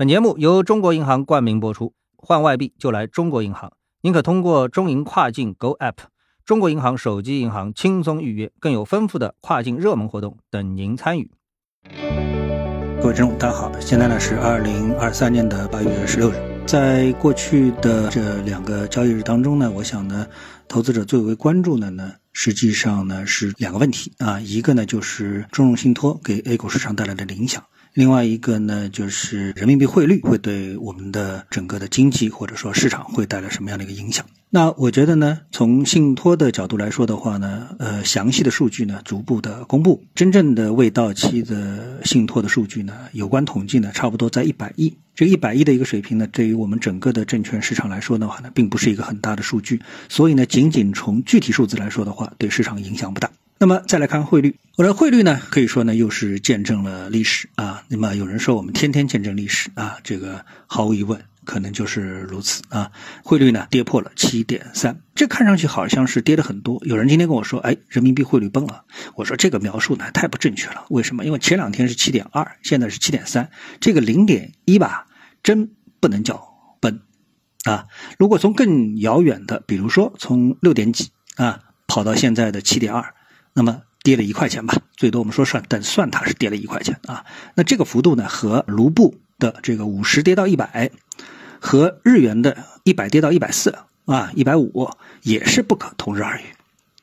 本节目由中国银行冠名播出，换外币就来中国银行。您可通过中银跨境 Go App、 中国银行手机银行轻松预约，更有丰富的跨境热门活动等您参与。各位听众大家好，现在呢是2023年8月16日。在过去的这两个交易日当中呢，我想呢投资者最为关注的呢实际上呢是两个问题啊，一个呢就是中融信托给 A 股市场带来的影响，另外一个呢就是人民币汇率会对我们的整个的经济或者说市场会带来什么样的一个影响。那我觉得呢从信托的角度来说的话呢详细的数据呢逐步的公布，真正的未到期的信托的数据呢有关统计呢差不多在100亿，这个100亿的一个水平呢对于我们整个的证券市场来说的话呢并不是一个很大的数据，所以呢仅仅从具体数字来说的话对市场影响不大。那么再来看汇率，我的汇率呢可以说呢又是见证了历史啊。那么有人说我们天天见证历史啊，这个毫无疑问可能就是如此啊。汇率呢跌破了 7.3， 这看上去好像是跌得很多。有人今天跟我说，哎，人民币汇率崩了，我说这个描述呢太不正确了。为什么？因为前两天是 7.2， 现在是 7.3， 这个 0.1 吧真不能叫崩啊。如果从更遥远的，比如说从6点几啊跑到现在的 7.2，那么跌了1块钱吧，最多我们说算，但算它是跌了1块钱啊。那这个幅度呢，和卢布的这个50跌到100，和日元的100跌到140啊150也是不可同日而语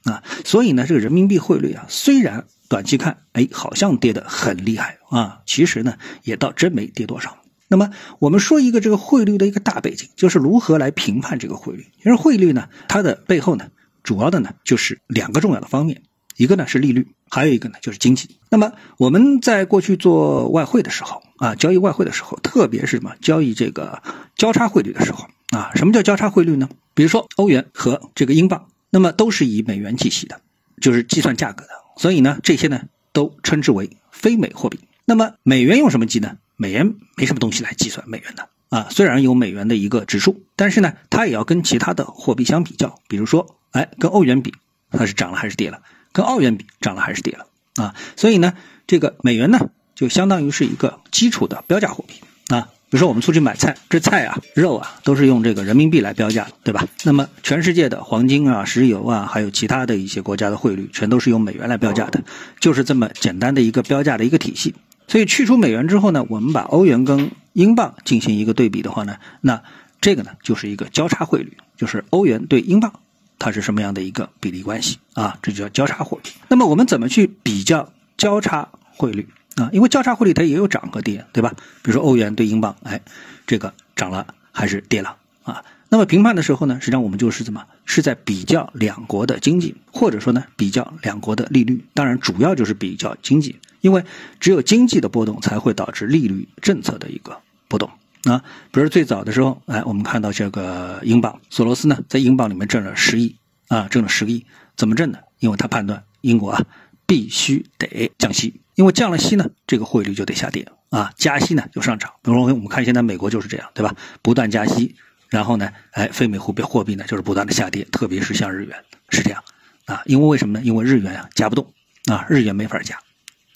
啊。所以呢，这个人民币汇率啊，虽然短期看哎好像跌得很厉害啊，其实呢也倒真没跌多少。那么我们说一个这个汇率的一个大背景，就是如何来评判这个汇率。其实汇率呢，它的背后呢，主要的呢就是两个重要的方面。一个呢是利率，还有一个呢就是经济。那么我们在过去做外汇的时候啊，交易外汇的时候，特别是什么交易这个交叉汇率的时候啊，什么叫交叉汇率呢？比如说欧元和这个英镑，那么都是以美元计息的，就是计算价格的，所以呢这些呢都称之为非美货币。那么美元用什么计呢？美元没什么东西来计算美元的啊，虽然有美元的一个指数，但是呢它也要跟其他的货币相比较，比如说哎跟欧元比它是涨了还是跌了，跟澳元比涨了还是跌了啊，所以呢这个美元呢就相当于是一个基础的标价货币啊。比如说我们出去买菜，这菜啊肉啊都是用这个人民币来标价，对吧？那么全世界的黄金啊石油啊还有其他的一些国家的汇率全都是用美元来标价的，就是这么简单的一个标价的一个体系。所以去除美元之后呢，我们把欧元跟英镑进行一个对比的话呢，那这个呢就是一个交叉汇率，就是欧元对英镑它是什么样的一个比例关系啊？这就叫交叉汇率。那么我们怎么去比较交叉汇率啊？因为交叉汇率它也有涨和跌，对吧？比如说欧元对英镑，哎，这个涨了还是跌了啊？那么评判的时候呢，实际上我们就是怎么是在比较两国的经济，或者说呢比较两国的利率。当然，主要就是比较经济，因为只有经济的波动才会导致利率政策的一个波动。啊，比如最早的时候，哎，我们看到这个英镑，索罗斯呢在英镑里面挣了10亿啊，挣了10亿，怎么挣的？因为他判断英国啊必须得降息，因为降了息呢，这个汇率就得下跌啊，加息呢就上涨。比如说我们看现在美国就是这样，对吧？不断加息，然后呢，哎，非美货币呢就是不断的下跌，特别是像日元是这样啊，因为为什么呢？因为日元啊加不动啊，日元没法加。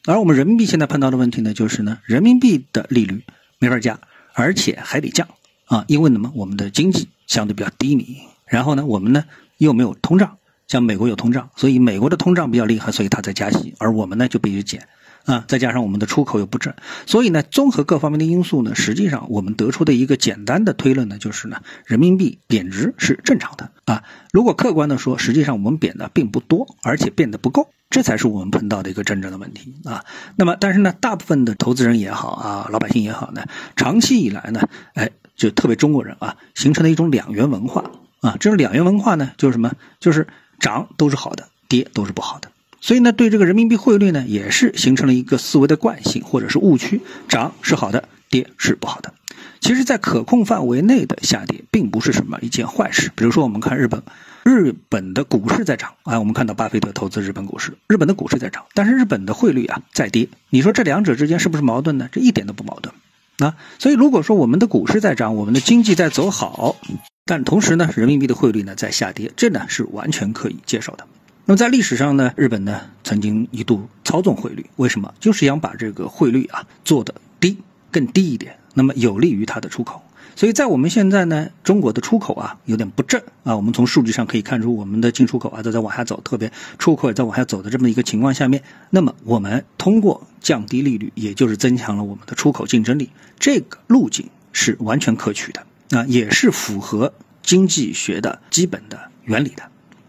而我们人民币现在碰到的问题呢，就是呢，人民币的利率没法加。而且还得降啊，因为呢我们的经济相对比较低迷，然后呢我们呢又没有通胀，像美国有通胀，所以美国的通胀比较厉害，所以它在加息，而我们呢就必须减啊，再加上我们的出口又不振，所以呢综合各方面的因素呢，实际上我们得出的一个简单的推论呢，就是呢人民币贬值是正常的啊。如果客观的说，实际上我们贬的并不多，而且贬的不够，这才是我们碰到的一个真正的问题啊。那么但是呢大部分的投资人也好啊，老百姓也好呢，长期以来呢哎就特别中国人啊形成了一种两元文化啊。这种两元文化呢就是什么？就是涨都是好的，跌都是不好的。所以呢对这个人民币汇率呢也是形成了一个思维的惯性或者是误区，涨是好的，跌是不好的。其实在可控范围内的下跌并不是什么一件坏事。比如说我们看日本的股市在涨啊，我们看到巴菲特投资日本股市，日本的股市在涨，但是日本的汇率啊在跌，你说这两者之间是不是矛盾呢？这一点都不矛盾啊。所以如果说我们的股市在涨，我们的经济在走好，但同时呢人民币的汇率呢在下跌，这呢是完全可以接受的。那么在历史上呢，日本呢曾经一度操纵汇率，为什么？就是想把这个汇率啊做得低更低一点那么有利于它的出口。所以在我们现在呢，中国的出口啊有点不振啊，我们从数据上可以看出我们的进出口啊都在往下走，特别出口也在往下走的这么一个情况下面，那么我们通过降低利率，也就是增强了我们的出口竞争力，这个路径是完全可取的，那也是符合经济学的基本的原理的。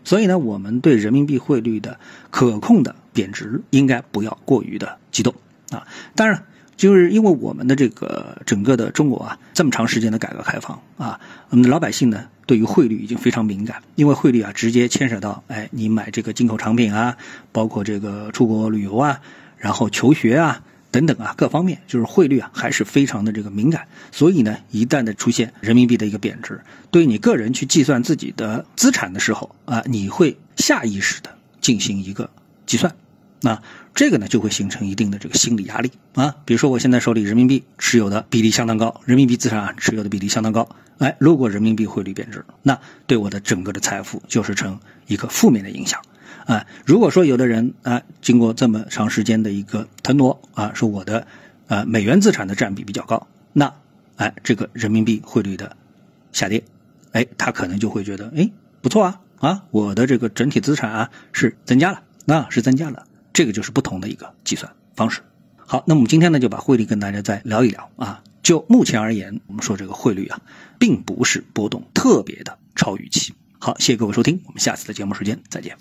所以呢，我们对人民币汇率的可控的贬值应该不要过于的激动啊。当然就是因为我们的这个整个的中国啊，这么长时间的改革开放啊，我们的老百姓呢对于汇率已经非常敏感，因为汇率啊直接牵扯到你买这个进口产品啊，包括这个出国旅游啊，然后求学啊等等啊，各方面就是汇率啊还是非常的这个敏感。所以呢，一旦的出现人民币的一个贬值，对于你个人去计算自己的资产的时候啊，你会下意识的进行一个计算，那这个呢就会形成一定的这个心理压力啊。比如说我现在手里人民币持有的比例相当高，人民币资产啊持有的比例相当高，如果人民币汇率贬值，那对我的整个的财富就是成一个负面的影响啊。如果说有的人啊经过这么长时间的一个腾挪啊，说我的美元资产的占比比较高，那这个人民币汇率的下跌，他可能就会觉得不错啊，我的这个整体资产啊是增加了，这个就是不同的一个计算方式。好，那我们今天呢就把汇率跟大家再聊一聊啊。就目前而言，我们说这个汇率啊并不是波动特别的超预期。好，谢谢各位收听，我们下次的节目时间再见。